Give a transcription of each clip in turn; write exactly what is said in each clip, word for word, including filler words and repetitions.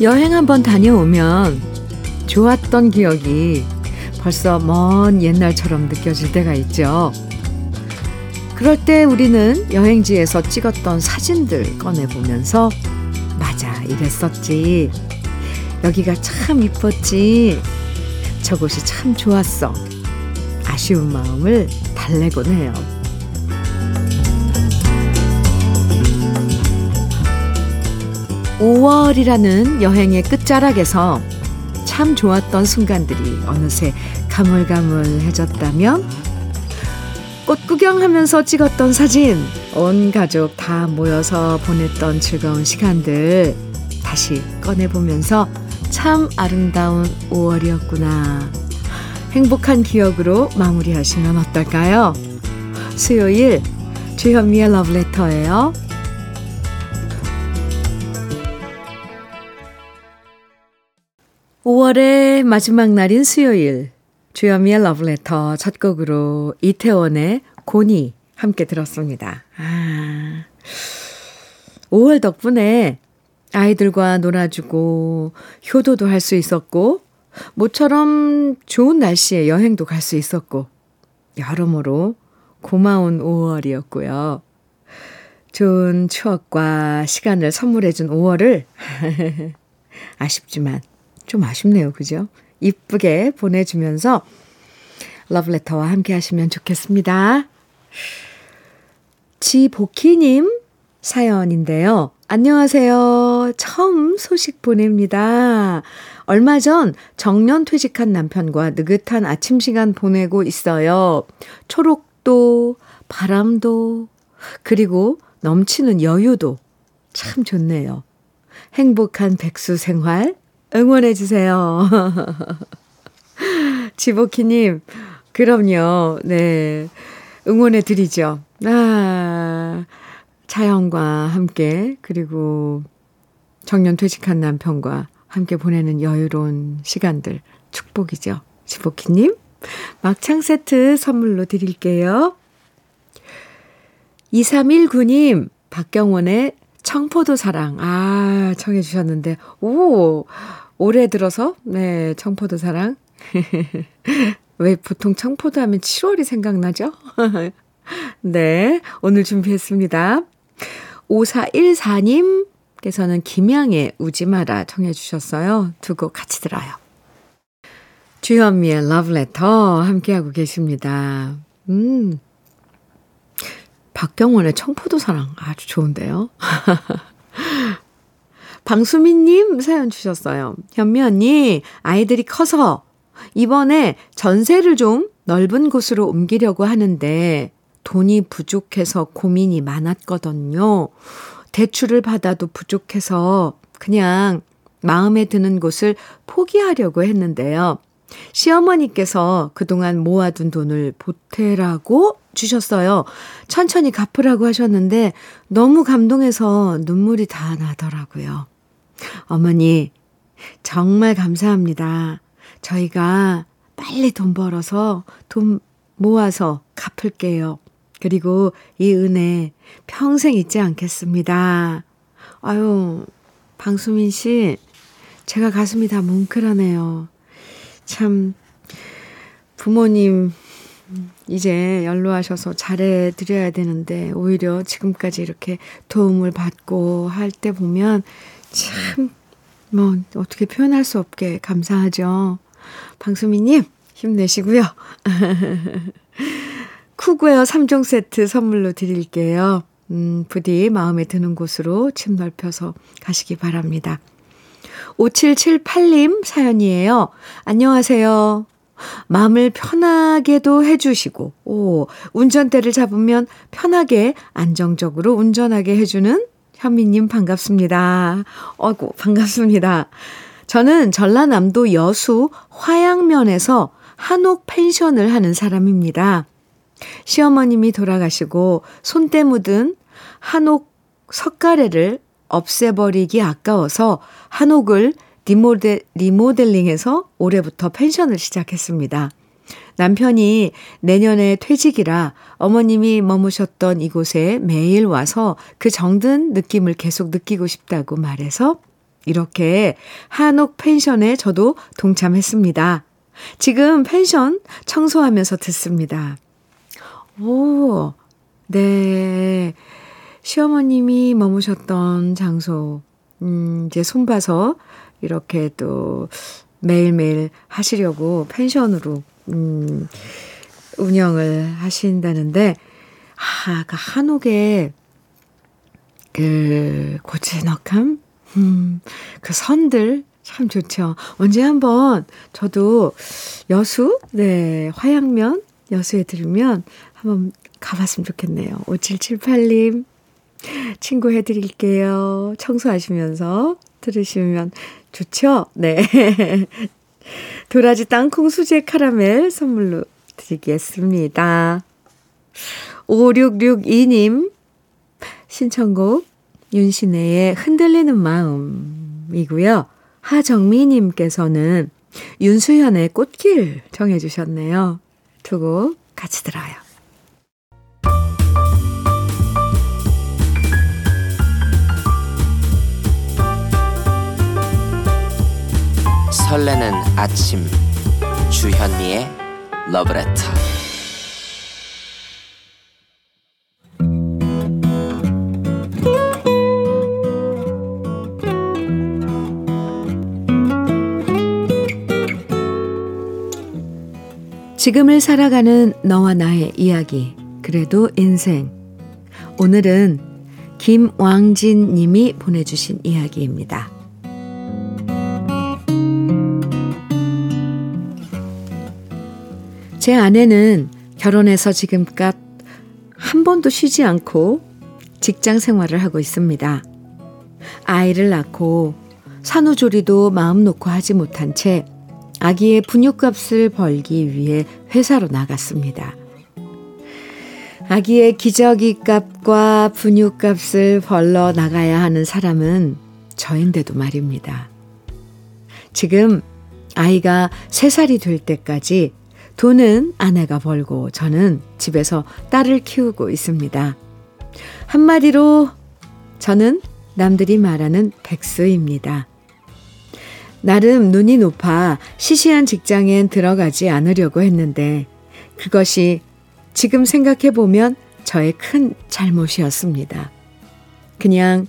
여행 한번 다녀오면 좋았던 기억이 벌써 먼 옛날처럼 느껴질 때가 있죠. 그럴 때 우리는 여행지에서 찍었던 사진들 꺼내보면서 맞아, 이랬었지. 여기가 참 이뻤지. 저곳이 참 좋았어. 아쉬운 마음을 달래곤 해요. 오월이라는 여행의 끝자락에서 참 좋았던 순간들이 어느새 가물가물해졌다면, 꽃 구경하면서 찍었던 사진, 온 가족 다 모여서 보냈던 즐거운 시간들 다시 꺼내보면서 참 아름다운 오월이었구나, 행복한 기억으로 마무리하시면 어떨까요? 수요일 주현미의 러브레터예요. 오월의 마지막 날인 수요일, 주현미의 러브레터 첫 곡으로 이태원의 고니 함께 들었습니다. 아, 오월 덕분에 아이들과 놀아주고 효도도 할 수 있었고, 모처럼 좋은 날씨에 여행도 갈 수 있었고, 여러모로 고마운 오월이었고요. 좋은 추억과 시간을 선물해준 오월을 아쉽지만 좀 아쉽네요. 그죠? 이쁘게 보내주면서 러브레터와 함께 하시면 좋겠습니다. 지복희님 사연인데요. 안녕하세요. 처음 소식 보냅니다. 얼마 전 정년 퇴직한 남편과 느긋한 아침 시간 보내고 있어요. 초록도, 바람도, 그리고 넘치는 여유도 참 좋네요. 행복한 백수 생활 응원해 주세요. 지복희님, 그럼요. 네, 응원해 드리죠. 아, 자연과 함께, 그리고 정년 퇴직한 남편과 함께 보내는 여유로운 시간들 축복이죠. 지복희님, 막창 세트 선물로 드릴게요. 이삼일구 님, 박경원의 청포도 사랑, 아, 청해 주셨는데, 오, 올해 들어서, 네, 청포도 사랑. 왜 보통 청포도 하면 칠월이 생각나죠? 네, 오늘 준비했습니다. 오사일사 님께서는 김양의 우지마라 청해 주셨어요. 두 곡 같이 들어요. 주현미의 러브레터 함께하고 계십니다. 음. 박경원의 청포도 사랑 아주 좋은데요. 방수민님 사연 주셨어요. 현미 언니, 아이들이 커서 이번에 전세를 좀 넓은 곳으로 옮기려고 하는데 돈이 부족해서 고민이 많았거든요. 대출을 받아도 부족해서 그냥 마음에 드는 곳을 포기하려고 했는데요. 시어머니께서 그동안 모아둔 돈을 보태라고 주셨어요. 천천히 갚으라고 하셨는데 너무 감동해서 눈물이 다 나더라고요. 어머니, 정말 감사합니다. 저희가 빨리 돈 벌어서 돈 모아서 갚을게요. 그리고 이 은혜 평생 잊지 않겠습니다. 아유, 방수민 씨, 제가 가슴이 다 뭉클하네요. 참, 부모님 이제 연로하셔서 잘해드려야 되는데 오히려 지금까지 이렇게 도움을 받고 할 때 보면 참 뭐 어떻게 표현할 수 없게 감사하죠. 방수민님, 힘내시고요. 쿠그웨어 삼 종 세트 선물로 드릴게요. 음, 부디 마음에 드는 곳으로 집 넓혀서 가시기 바랍니다. 오칠칠팔 님 사연이에요. 안녕하세요. 마음을 편하게도 해주시고, 오, 운전대를 잡으면 편하게 안정적으로 운전하게 해주는 현미님 반갑습니다. 어이구, 반갑습니다. 저는 전라남도 여수 화양면에서 한옥 펜션을 하는 사람입니다. 시어머님이 돌아가시고 손때 묻은 한옥 석가래를 없애버리기 아까워서 한옥을 리모델, 리모델링해서 올해부터 펜션을 시작했습니다. 남편이 내년에 퇴직이라 어머님이 머무셨던 이곳에 매일 와서 그 정든 느낌을 계속 느끼고 싶다고 말해서 이렇게 한옥 펜션에 저도 동참했습니다. 지금 펜션 청소하면서 듣습니다. 오, 네. 시어머님이 머무셨던 장소, 음, 이제 손봐서 이렇게 또 매일매일 하시려고 펜션으로, 음, 운영을 하신다는데, 아, 그 한옥의 그 고즈넉함? 음, 그 선들 참 좋죠. 언제 한번 저도 여수, 네, 화양면 여수에 들으면 한번 가봤으면 좋겠네요. 오칠칠팔 님 친구 해드릴게요. 청소하시면서 들으시면 좋죠? 네. 도라지 땅콩 수제 카라멜 선물로 드리겠습니다. 오육육이 님 신청곡 윤신혜의 흔들리는 마음이고요. 하정미님께서는 윤수현의 꽃길 정해주셨네요. 두 곡 같이 들어요. 설레는 아침 주현미의 러브레터. 지금을 살아가는 너와 나의 이야기, 그래도 인생. 오늘은 김왕진 님이 보내주신 이야기입니다. 제 아내는 결혼해서 지금껏 한 번도 쉬지 않고 직장 생활을 하고 있습니다. 아이를 낳고 산후조리도 마음 놓고 하지 못한 채 아기의 분유값을 벌기 위해 회사로 나갔습니다. 아기의 기저귀값과 분유값을 벌러 나가야 하는 사람은 저인데도 말입니다. 지금 아이가 세 살이 될 때까지 돈은 아내가 벌고 저는 집에서 딸을 키우고 있습니다. 한마디로 저는 남들이 말하는 백수입니다. 나름 눈이 높아 시시한 직장엔 들어가지 않으려고 했는데 그것이 지금 생각해보면 저의 큰 잘못이었습니다. 그냥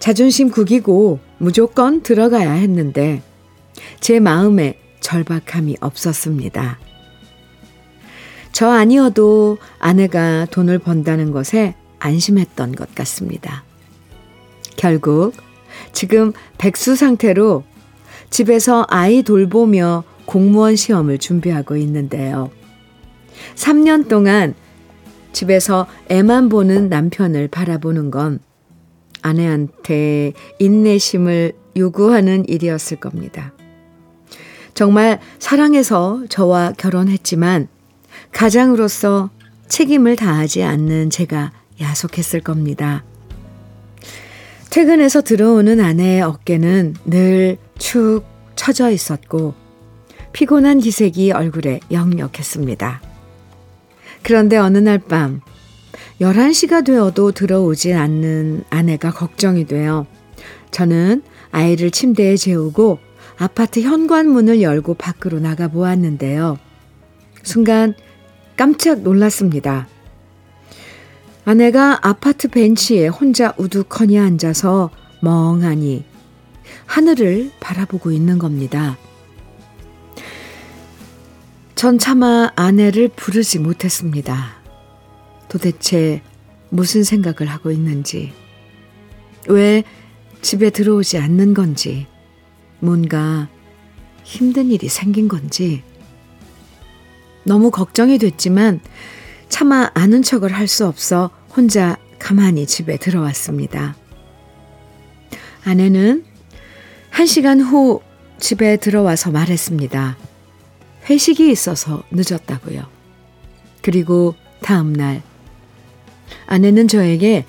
자존심 구기고 무조건 들어가야 했는데 제 마음에 절박함이 없었습니다. 저 아니어도 아내가 돈을 번다는 것에 안심했던 것 같습니다. 결국 지금 백수 상태로 집에서 아이 돌보며 공무원 시험을 준비하고 있는데요. 삼 년 동안 집에서 애만 보는 남편을 바라보는 건 아내한테 인내심을 요구하는 일이었을 겁니다. 정말 사랑해서 저와 결혼했지만 가장으로서 책임을 다하지 않는 제가 야속했을 겁니다. 퇴근해서 들어오는 아내의 어깨는 늘 축 처져 있었고 피곤한 기색이 얼굴에 역력했습니다. 그런데 어느 날 밤 열한 시가 되어도 들어오지 않는 아내가 걱정이 되어 저는 아이를 침대에 재우고 아파트 현관문을 열고 밖으로 나가보았는데요. 순간 깜짝 놀랐습니다. 아내가 아파트 벤치에 혼자 우두커니 앉아서 멍하니 하늘을 바라보고 있는 겁니다. 전 차마 아내를 부르지 못했습니다. 도대체 무슨 생각을 하고 있는지, 왜 집에 들어오지 않는 건지, 뭔가 힘든 일이 생긴 건지 너무 걱정이 됐지만 차마 아는 척을 할 수 없어 혼자 가만히 집에 들어왔습니다. 아내는 한 시간 후 집에 들어와서 말했습니다. 회식이 있어서 늦었다고요. 그리고 다음 날 아내는 저에게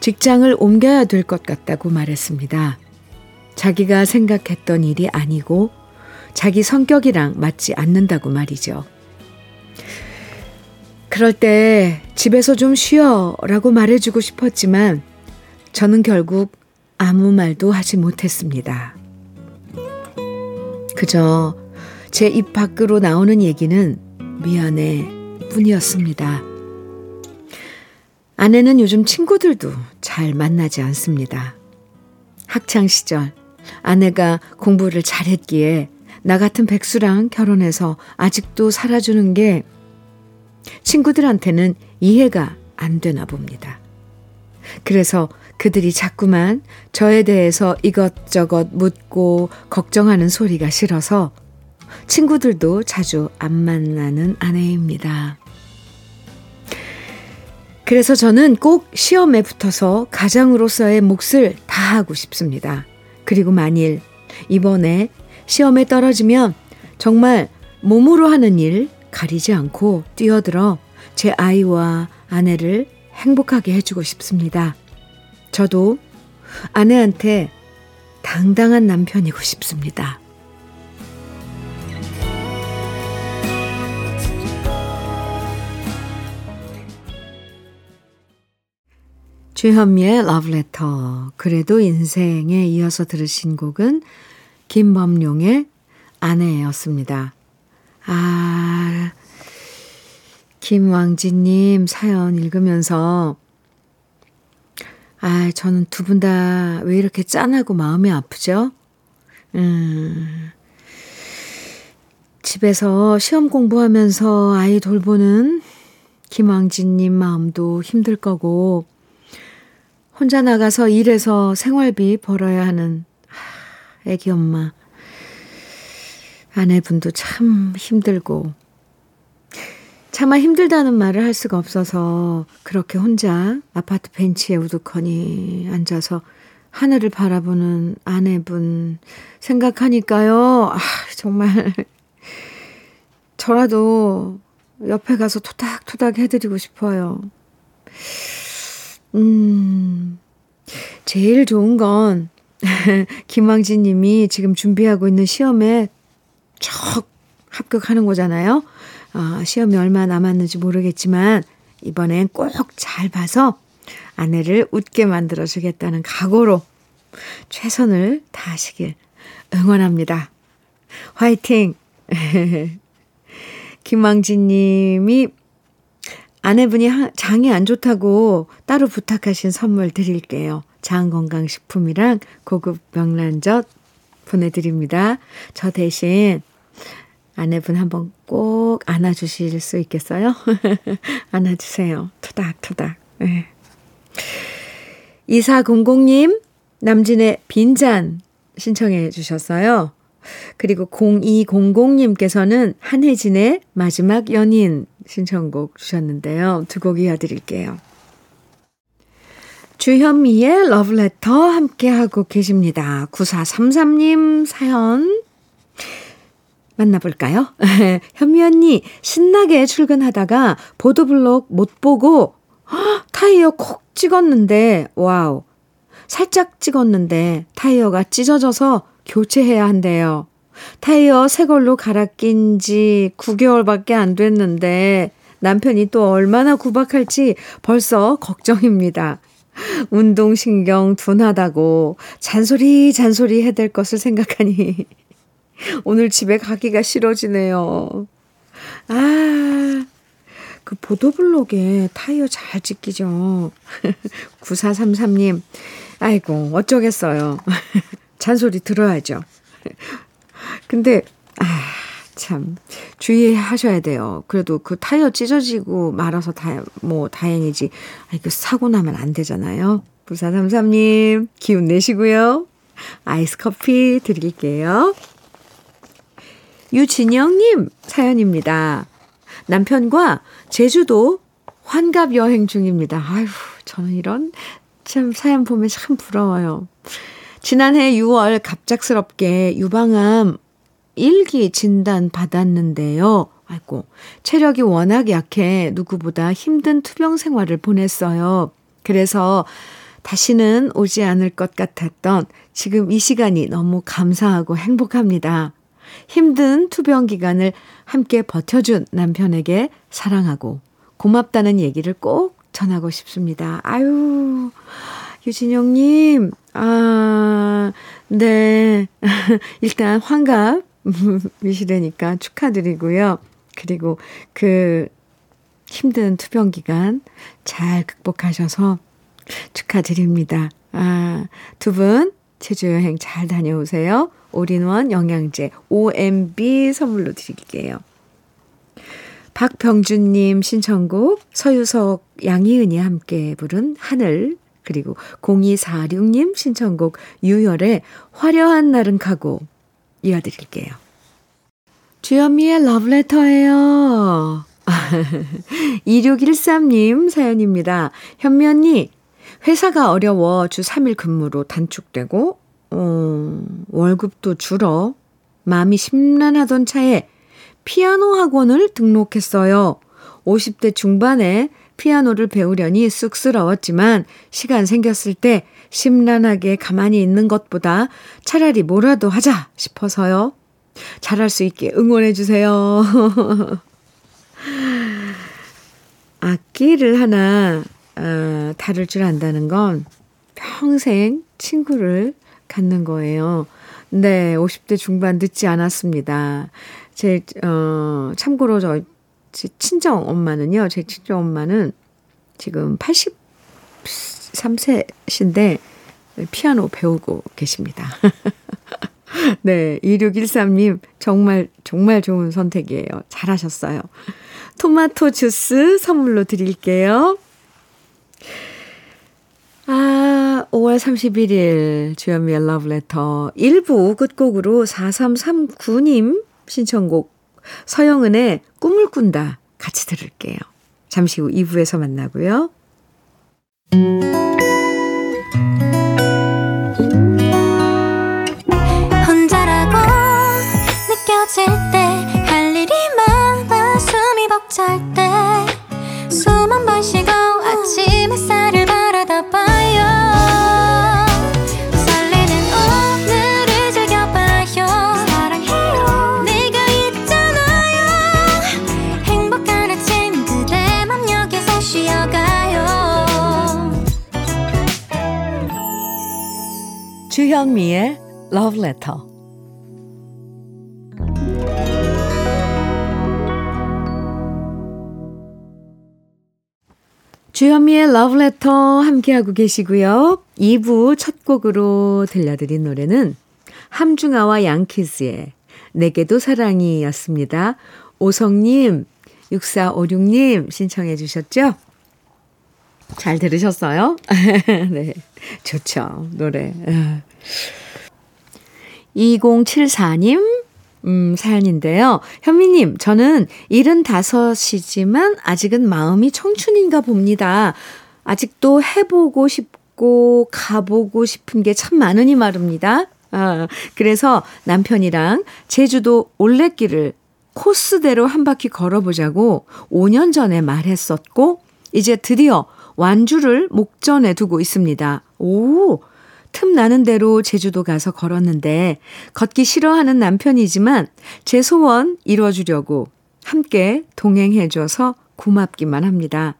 직장을 옮겨야 될 것 같다고 말했습니다. 자기가 생각했던 일이 아니고 자기 성격이랑 맞지 않는다고 말이죠. 그럴 때 집에서 좀 쉬어라고 말해주고 싶었지만 저는 결국 아무 말도 하지 못했습니다. 그저 제 입 밖으로 나오는 얘기는 미안해 뿐이었습니다. 아내는 요즘 친구들도 잘 만나지 않습니다. 학창시절 아내가 공부를 잘했기에 나 같은 백수랑 결혼해서 아직도 살아주는 게 친구들한테는 이해가 안 되나 봅니다. 그래서 그들이 자꾸만 저에 대해서 이것저것 묻고 걱정하는 소리가 싫어서 친구들도 자주 안 만나는 아내입니다. 그래서 저는 꼭 시험에 붙어서 가장으로서의 몫을 다하고 싶습니다. 그리고 만일 이번에 시험에 떨어지면 정말 몸으로 하는 일 가리지 않고 뛰어들어 제 아이와 아내를 행복하게 해주고 싶습니다. 저도 아내한테 당당한 남편이고 싶습니다. 주현미의 러브레터, 그래도 인생에 이어서 들으신 곡은 김범룡의 아내였습니다. 아, 김왕진님 사연 읽으면서 아, 저는 두 분 다 왜 이렇게 짠하고 마음이 아프죠? 음, 집에서 시험 공부하면서 아이 돌보는 김왕진님 마음도 힘들 거고 혼자 나가서 일해서 생활비 벌어야 하는 애기 엄마, 아내분도 참 힘들고 차마 힘들다는 말을 할 수가 없어서 그렇게 혼자 아파트 벤치에 우두커니 앉아서 하늘을 바라보는 아내분 생각하니까요. 아, 정말 저라도 옆에 가서 토닥토닥 해드리고 싶어요. 음, 제일 좋은 건 김왕진 님이 지금 준비하고 있는 시험에 척 합격하는 거잖아요. 아, 시험이 얼마 남았는지 모르겠지만 이번엔 꼭 잘 봐서 아내를 웃게 만들어주겠다는 각오로 최선을 다하시길 응원합니다. 화이팅! 김왕진 님이 아내분이 장이 안 좋다고 따로 부탁하신 선물 드릴게요. 장건강식품이랑 고급 명란젓 보내드립니다. 저 대신 아내분 한번 꼭 안아주실 수 있겠어요? 안아주세요. 토닥토닥. 네. 이사공공님 남진의 빈잔 신청해 주셨어요. 그리고 공이공공님께서는 한혜진의 마지막 연인 신청곡 주셨는데요. 두 곡 이어드릴게요. 주현미의 러브레터 함께하고 계십니다. 구사삼삼님 사연 만나볼까요? 현미 언니 신나게 출근하다가 보도블록 못 보고 허, 타이어 콕 찍었는데 와우 살짝 찍었는데 타이어가 찢어져서 교체해야 한대요. 타이어 새 걸로 갈아 낀 지 구 개월밖에 안 됐는데 남편이 또 얼마나 구박할지 벌써 걱정입니다. 운동신경 둔하다고 잔소리 잔소리 해댈 것을 생각하니 오늘 집에 가기가 싫어지네요. 아, 그 보도블록에 타이어 잘 찍히죠. 구사삼삼님 아이고 어쩌겠어요. 잔소리 들어야죠. 근데 아, 참 주의하셔야 돼요. 그래도 그 타이어 찢어지고 말아서 다, 뭐 다행이지 아, 이거 사고 나면 안 되잖아요. 부사삼삼님 기운 내시고요. 아이스 커피 드릴게요. 유진영님 사연입니다. 남편과 제주도 환갑 여행 중입니다. 아휴 저는 이런 참 사연 보면 참 부러워요. 지난해 유월 갑작스럽게 유방암 일 기 진단 받았는데요. 아이고, 체력이 워낙 약해 누구보다 힘든 투병 생활을 보냈어요. 그래서 다시는 오지 않을 것 같았던 지금 이 시간이 너무 감사하고 행복합니다. 힘든 투병 기간을 함께 버텨준 남편에게 사랑하고 고맙다는 얘기를 꼭 전하고 싶습니다. 아유, 유진영님, 아, 네. 일단 환갑이시라니까 축하드리고요. 그리고 그 힘든 투병 기간 잘 극복하셔서 축하드립니다. 아, 두 분 제주여행 잘 다녀오세요. 올인원 영양제 오엠비 선물로 드릴게요. 박병준님 신청곡 서유석 양희은이 함께 부른 하늘, 그리고 공이사육님 신청곡 유열의 화려한 날은 가고 이어드릴게요. 주현미의 러브레터예요. 이육일삼님 사연입니다. 현미 언니, 회사가 어려워 주 삼 일 근무로 단축되고 어, 월급도 줄어 마음이 심란하던 차에 피아노 학원을 등록했어요. 오십 대 중반에 피아노를 배우려니 쑥스러웠지만 시간 생겼을 때 심란하게 가만히 있는 것보다 차라리 뭐라도 하자 싶어서요. 잘할 수 있게 응원해 주세요. 악기를 하나 어, 다룰 줄 안다는 건 평생 친구를 갖는 거예요. 네, 오십 대 중반 늦지 않았습니다. 제 어, 참고로 저 제 친정 엄마는요. 제 친정 엄마는 지금 팔십삼 세신데 피아노 배우고 계십니다. 네, 이육일삼님 정말 정말 좋은 선택이에요. 잘하셨어요. 토마토 주스 선물로 드릴게요. 아, 오월 삼십일일 주현미의 러브레터 일 부 끝곡으로 사삼삼구님 신청곡 서영은의 꿈을 꾼다 같이 들을게요. 잠시 후 이 부에서 만나고요. 혼자라고 느껴질 때 할 일이 많아 숨이 벅찰 때 숨 한 번 쉬고 아침 햇살을 바라다 봐요. 설레는 오늘을 즐겨봐요. 사랑해요. 내가 있잖아요. 행복한 아침 그대 맘 여기서 쉬어가요. 주현미의 러브레터. 주현미의 러브레터 함께하고 계시고요. 이 부 첫 곡으로 들려드린 노래는 함중아와 양키즈의 내게도 사랑이였습니다. 오성님, 육사오육님 신청해 주셨죠? 잘 들으셨어요? 네, 좋죠, 노래. 이공칠사님 음, 사연인데요. 현미님, 저는 일흔다섯이지만 아직은 마음이 청춘인가 봅니다. 아직도 해보고 싶고 가보고 싶은 게 참 많으니 말입니다. 아, 그래서 남편이랑 제주도 올레길을 코스대로 한 바퀴 걸어보자고 오 년 전에 말했었고 이제 드디어 완주를 목전에 두고 있습니다. 오! 틈 나는 대로 제주도 가서 걸었는데 걷기 싫어하는 남편이지만 제 소원 이뤄주려고 함께 동행해줘서 고맙기만 합니다.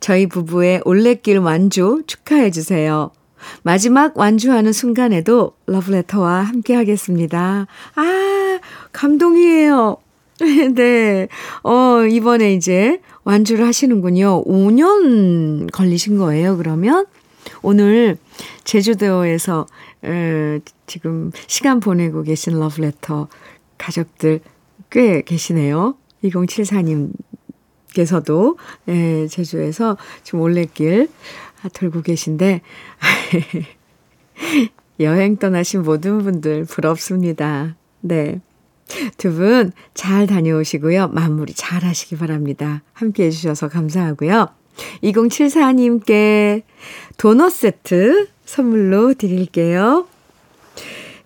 저희 부부의 올레길 완주 축하해주세요. 마지막 완주하는 순간에도 러브레터와 함께하겠습니다. 아, 감동이에요. 네, 어, 이번에 이제 완주를 하시는군요. 오 년 걸리신 거예요, 그러면? 오늘 제주도에서 에, 지금 시간 보내고 계신 러브레터 가족들 꽤 계시네요. 이공칠사님께서도 에, 제주에서 지금 올레길 돌고 계신데 여행 떠나신 모든 분들 부럽습니다. 네, 두 분 잘 다녀오시고요. 마무리 잘 하시기 바랍니다. 함께해 주셔서 감사하고요. 이공칠사님께 도넛 세트 선물로 드릴게요.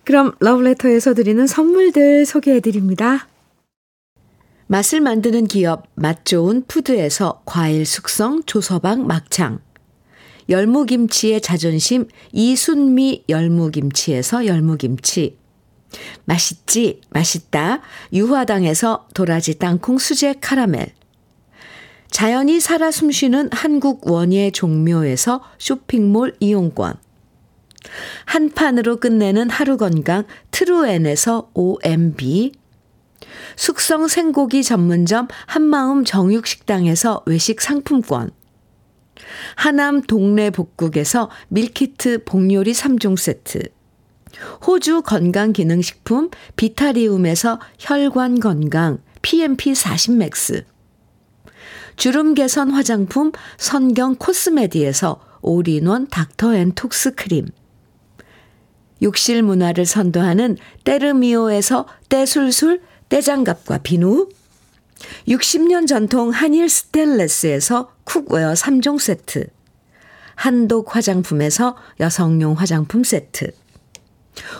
그럼 러브레터에서 드리는 선물들 소개해드립니다. 맛을 만드는 기업 맛좋은 푸드에서 과일 숙성 조서방 막창, 열무김치의 자존심 이순미 열무김치에서 열무김치, 맛있지 맛있다 유화당에서 도라지 땅콩 수제 카라멜, 자연이 살아 숨쉬는 한국 원예 종묘에서 쇼핑몰 이용권, 한 판으로 끝내는 하루 건강 트루엔에서 오엠비, 숙성 생고기 전문점 한마음 정육식당에서 외식 상품권, 하남 동네 복국에서 밀키트 복요리 삼 종 세트, 호주 건강기능식품 비타리움에서 혈관건강 피엠피 사십 맥스, 주름개선 화장품 선경 코스메디에서 올인원 닥터앤톡스 크림, 욕실 문화를 선도하는 때르미오에서 때술술 때장갑과 비누, 육십 년 전통 한일 스테인레스에서 쿡웨어 삼 종 세트, 한독 화장품에서 여성용 화장품 세트,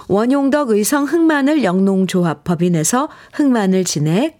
원용덕 의성 흑마늘 영농조합법인에서 흑마늘 진액,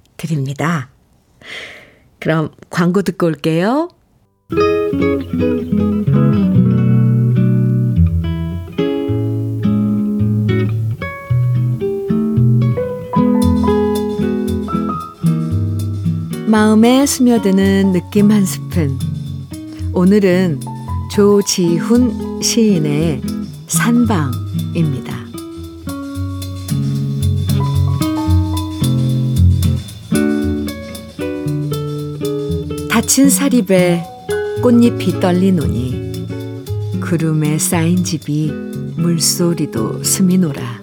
드립니다. 그럼 광고 듣고 올게요. 마음에 스며드는 느낌 한 스푼. 오늘은 조지훈 시인의 산방입니다. 다친 사립에 꽃잎이 떨리노니 구름에 쌓인 집이 물소리도 스미노라.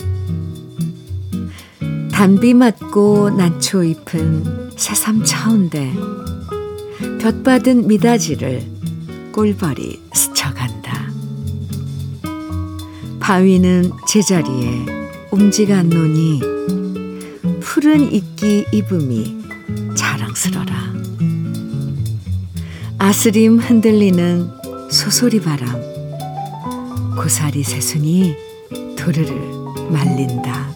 단비 맞고 난초잎은 새삼 차운데 볕받은 미다지를 꿀벌이 스쳐간다. 바위는 제자리에 움직 않노니 푸른 이끼 입음이 자랑스러라. 아스림 흔들리는 소소리 바람, 고사리 새순이 도르르 말린다.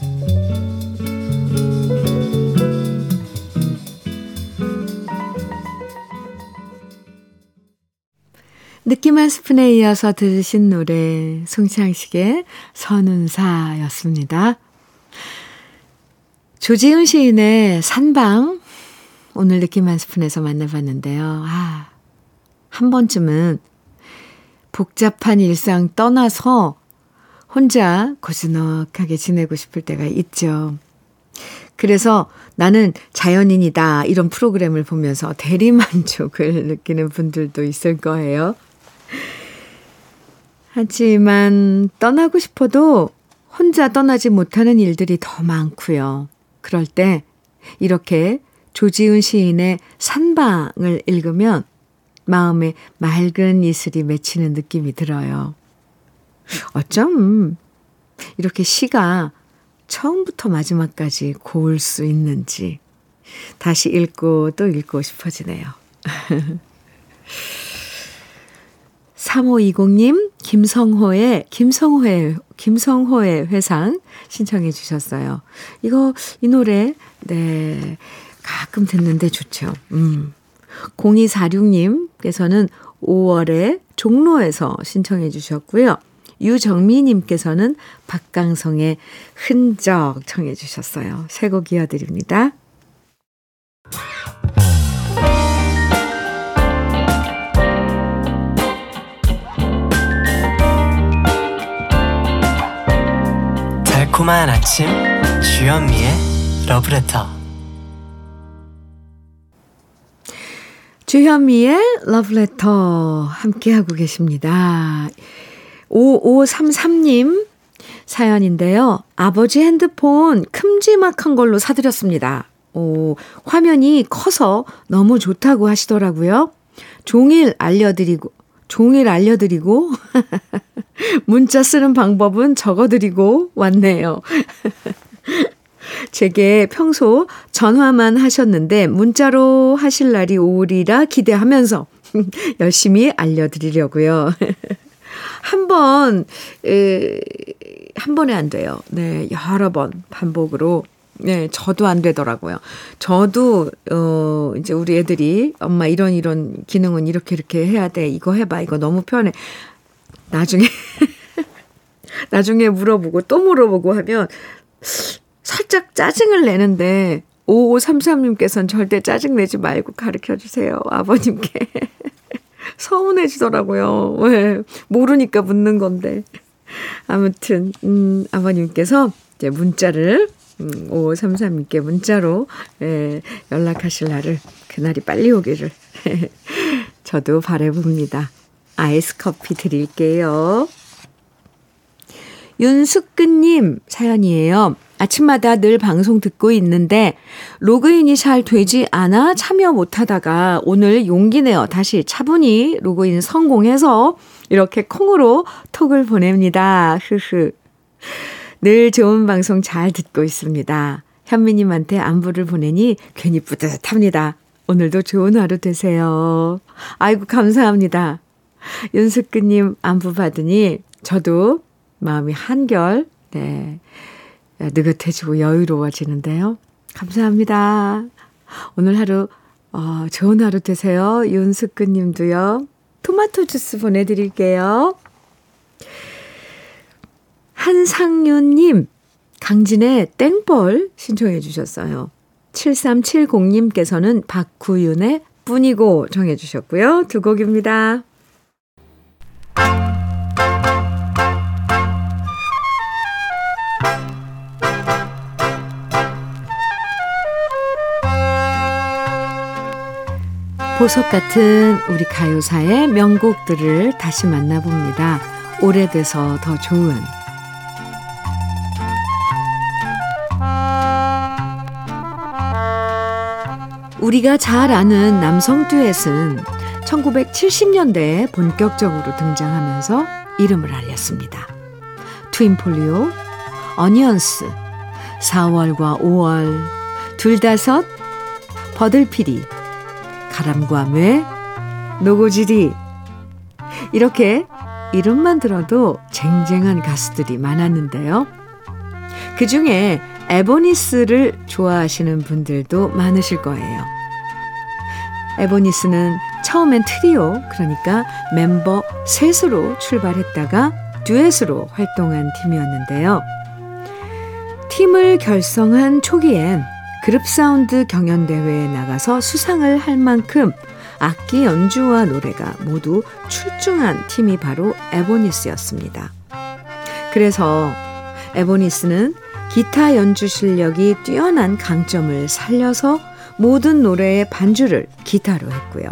느낌 한 스푼에 이어서 들으신 노래 송창식의 선운사였습니다. 조지훈 시인의 산방, 오늘 느낌 한 스푼에서 만나봤는데요. 아, 한 번쯤은 복잡한 일상 떠나서 혼자 고즈넉하게 지내고 싶을 때가 있죠. 그래서 나는 자연인이다 이런 프로그램을 보면서 대리만족을 느끼는 분들도 있을 거예요. 하지만 떠나고 싶어도 혼자 떠나지 못하는 일들이 더 많고요. 그럴 때 이렇게 조지훈 시인의 산방을 읽으면 마음에 맑은 이슬이 맺히는 느낌이 들어요. 어쩜 이렇게 시가 처음부터 마지막까지 고울 수 있는지 다시 읽고 또 읽고 싶어지네요. 삼오이공님, 김성호의, 김성호의, 김성호의 회상 신청해 주셨어요. 이거, 이 노래, 네, 가끔 듣는데 좋죠. 음. 공이사육님께서는 오월에 종로에서 신청해 주셨고요. 유정미님께서는 박강성의 흔적 청해 주셨어요. 새 곡 이어드립니다. 달콤한 아침 주현미의 러브레터. 주현미의 러브레터 함께하고 계십니다. 오오삼삼님 사연인데요. 아버지 핸드폰 큼지막한 걸로 사드렸습니다. 오, 화면이 커서 너무 좋다고 하시더라고요. 종일 알려드리고, 종일 알려드리고, 문자 쓰는 방법은 적어드리고 왔네요. 제게 평소 전화만 하셨는데 문자로 하실 날이 오리라 기대하면서 열심히 알려드리려고요. 한 번, 으, 한 번에 안 돼요. 네, 여러 번 반복으로. 네, 저도 안 되더라고요. 저도, 어, 이제 우리 애들이 엄마 이런 이런 기능은 이렇게 이렇게 해야 돼. 이거 해봐. 이거 너무 편해. 나중에, 나중에 물어보고 또 물어보고 하면 살짝 짜증을 내는데, 오오삼삼님께서는 절대 짜증내지 말고 가르쳐 주세요. 아버님께. 서운해지더라고요. 왜? 모르니까 묻는 건데. 아무튼, 음, 아버님께서 이제 문자를, 음, 오오삼삼님께 문자로 예, 연락하실 날을, 그날이 빨리 오기를 저도 바라봅니다. 아이스 커피 드릴게요. 윤숙근님 사연이에요. 아침마다 늘 방송 듣고 있는데 로그인이 잘 되지 않아 참여 못하다가 오늘 용기 내어 다시 차분히 로그인 성공해서 이렇게 콩으로 톡을 보냅니다. 흐흐. 늘 좋은 방송 잘 듣고 있습니다. 현미님한테 안부를 보내니 괜히 뿌듯합니다. 오늘도 좋은 하루 되세요. 아이고 감사합니다. 윤숙근님 안부 받으니 저도 마음이 한결 네, 느긋해지고 여유로워지는데요. 감사합니다. 오늘 하루 어, 좋은 하루 되세요. 윤숙근님도요. 토마토 주스 보내드릴게요. 한상윤님, 강진의 땡벌 신청해 주셨어요. 칠삼칠공님께서는 박구윤의 뿐이고 정해 주셨고요. 두 곡입니다. 보석 같은 우리 가요사의 명곡들을 다시 만나봅니다. 오래돼서 더 좋은. 우리가 잘 아는 남성 듀엣은 천구백칠십년대에 본격적으로 등장하면서 이름을 알렸습니다. 트윈폴리오, 어니언스, 사월과 오월, 둘다섯, 버들피리, 가람과 매, 노고지리. 이렇게 이름만 들어도 쟁쟁한 가수들이 많았는데요. 그 중에 에보니스를 좋아하시는 분들도 많으실 거예요. 에보니스는 처음엔 트리오, 그러니까 멤버 셋으로 출발했다가 듀엣으로 활동한 팀이었는데요. 팀을 결성한 초기엔 그룹 사운드 경연대회에 나가서 수상을 할 만큼 악기 연주와 노래가 모두 출중한 팀이 바로 에보니스였습니다. 그래서 에보니스는 기타 연주 실력이 뛰어난 강점을 살려서 모든 노래의 반주를 기타로 했고요.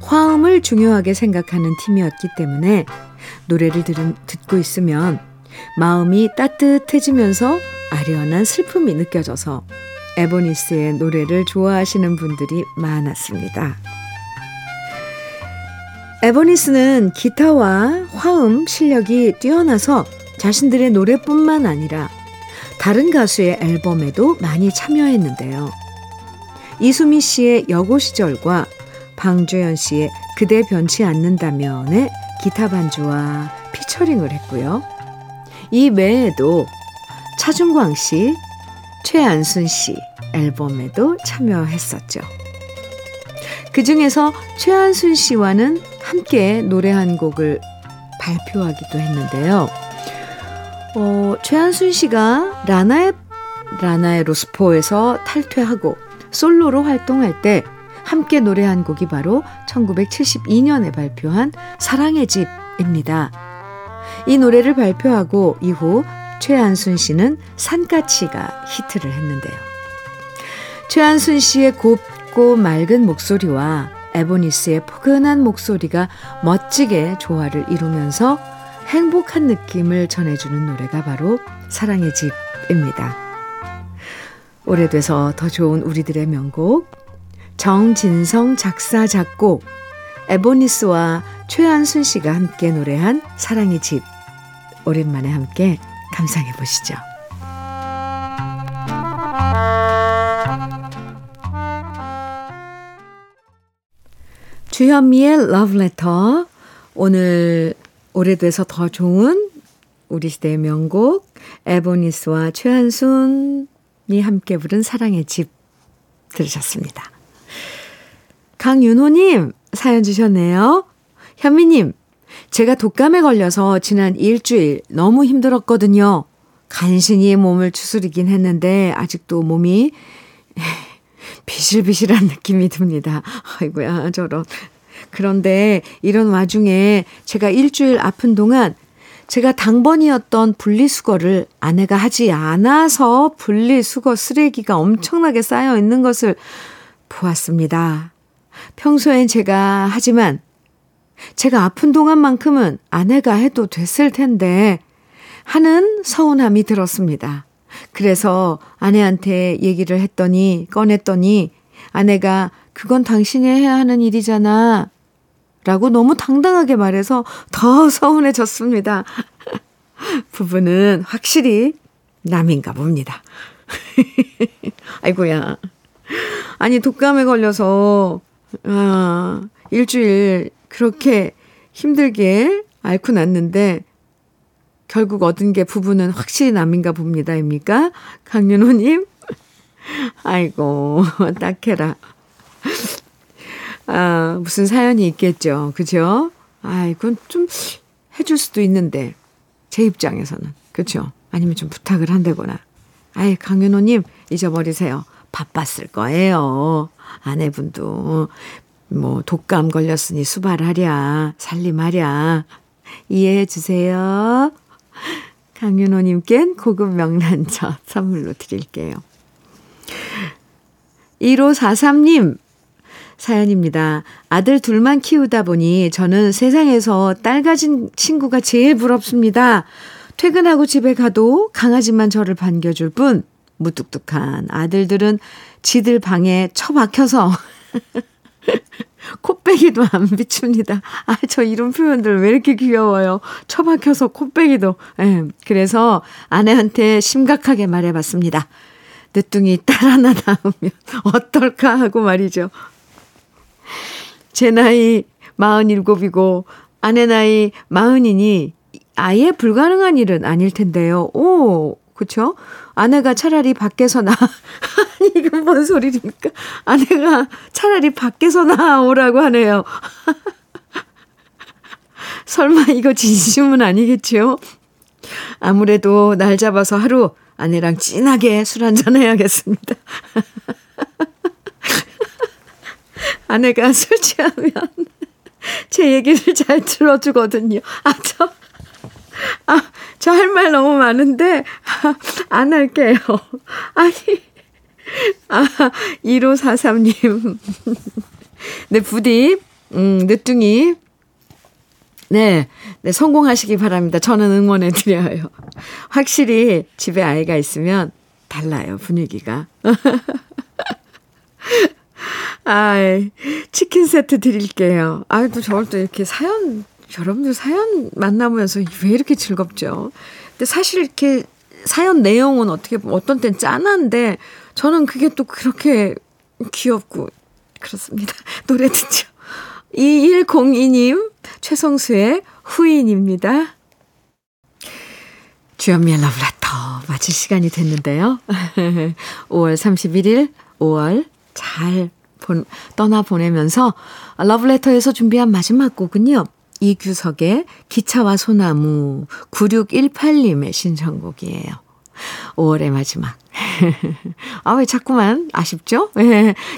화음을 중요하게 생각하는 팀이었기 때문에 노래를 들은, 듣고 있으면 마음이 따뜻해지면서 아련한 슬픔이 느껴져서 에보니스의 노래를 좋아하시는 분들이 많았습니다. 에보니스는 기타와 화음 실력이 뛰어나서 자신들의 노래뿐만 아니라 다른 가수의 앨범에도 많이 참여했는데요. 이수미 씨의 여고 시절과 방주현 씨의 그대 변치 않는다면의 기타 반주와 피처링을 했고요. 이 외에도 차준광 씨, 최한순 씨 앨범에도 참여했었죠. 그 중에서 최한순 씨와는 함께 노래 한 곡을 발표하기도 했는데요. 어, 최한순 씨가 라나의, 라나의 로스포에서 탈퇴하고 솔로로 활동할 때 함께 노래한 곡이 바로 천구백칠십이년에 발표한 사랑의 집입니다. 이 노래를 발표하고 이후 최한순 씨는 산까치가 히트를 했는데요. 최한순 씨의 곱고 맑은 목소리와 에보니스의 포근한 목소리가 멋지게 조화를 이루면서 행복한 느낌을 전해주는 노래가 바로 사랑의 집입니다. 오래돼서 더 좋은 우리들의 명곡, 정진성 작사 작곡, 에보니스와 최한순 씨가 함께 노래한 사랑의 집, 오랜만에 함께 감상해 보시죠. 주현미의 러브레터, 오늘 오래돼서 더 좋은 우리 시대의 명곡 에보니스와 최한순이 함께 부른 사랑의 집 들으셨습니다. 강윤호님 사연 주셨네요. 현미님, 제가 독감에 걸려서 지난 일주일 너무 힘들었거든요. 간신히 몸을 추스리긴 했는데 아직도 몸이 비실비실한 느낌이 듭니다. 아이고야, 저런. 그런데 이런 와중에 제가 일주일 아픈 동안 제가 당번이었던 분리수거를 아내가 하지 않아서 분리수거 쓰레기가 엄청나게 쌓여 있는 것을 보았습니다. 평소엔 제가 하지만 제가 아픈 동안만큼은 아내가 해도 됐을 텐데 하는 서운함이 들었습니다. 그래서 아내한테 얘기를 했더니 꺼냈더니 아내가 그건 당신이 해야 하는 일이잖아 라고 너무 당당하게 말해서 더 서운해졌습니다. 부부는 확실히 남인가 봅니다. 아이고야. 아니, 독감에 걸려서 아, 일주일 그렇게 힘들게 앓고 났는데 결국 얻은 게 부부는 확실히 남인가 봅니다입니까? 강윤호님? 아이고, 딱해라. 아, 무슨 사연이 있겠죠. 그죠? 아, 이건 좀 해줄 수도 있는데, 제 입장에서는. 그죠? 아니면 좀 부탁을 한다거나. 아이, 강윤호님, 잊어버리세요. 바빴을 거예요. 아내분도. 뭐, 독감 걸렸으니 수발하랴, 살림하랴. 이해해 주세요. 강윤호님께는 고급 명란젓 선물로 드릴게요. 일오사삼 님 사연입니다. 아들 둘만 키우다 보니 저는 세상에서 딸 가진 친구가 제일 부럽습니다. 퇴근하고 집에 가도 강아지만 저를 반겨줄 뿐 무뚝뚝한 아들들은 지들 방에 처박혀서 콧배기도 안 비춥니다. 아, 저 이런 표현들 왜 이렇게 귀여워요. 처박혀서 콧배기도. 예, 그래서 아내한테 심각하게 말해봤습니다. 늦둥이 딸 하나 낳으면 어떨까 하고 말이죠. 제 나이 마흔일곱이고 아내 나이 마흔이니 아예 불가능한 일은 아닐 텐데요. 오, 그렇죠? 아내가 차라리 밖에서 나 아니, 이건 뭔 소리입니까? 아내가 차라리 밖에서 나오라고 하네요. 설마 이거 진심은 아니겠지요? 아무래도 날 잡아서 하루 아내랑 진하게 술 한잔 해야겠습니다. 아내가 술 취하면 제 얘기를 잘 들어주거든요. 아, 저, 아, 저 할 말 너무 많은데 아, 안 할게요. 아니, 아, 일오사삼 님. 네, 부디 음, 늦둥이 네, 네, 성공하시기 바랍니다. 저는 응원해드려요. 확실히 집에 아이가 있으면 달라요, 분위기가. 아이, 치킨 세트 드릴게요. 아, 또 저걸 또 이렇게 사연, 여러분들 사연 만나보면서 왜 이렇게 즐겁죠? 근데 사실 이렇게 사연 내용은 어떻게, 어떤 땐 짠한데 저는 그게 또 그렇게 귀엽고 그렇습니다. 노래 듣죠. 이일공이 님, 최성수의 후인입니다. 주현미의 러브레터 마칠 시간이 됐는데요. 오월 삼십일일, 오월 잘 본, 떠나보내면서 러브레터에서 준비한 마지막 곡은요. 이규석의 기차와 소나무, 구육일팔 님의 신청곡이에요. 오월의 마지막. 아, 왜 자꾸만 아쉽죠?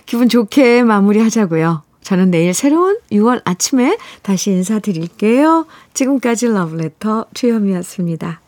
기분 좋게 마무리하자고요. 저는 내일 새로운 유월 아침에 다시 인사드릴게요. 지금까지 러브레터 주현미였습니다.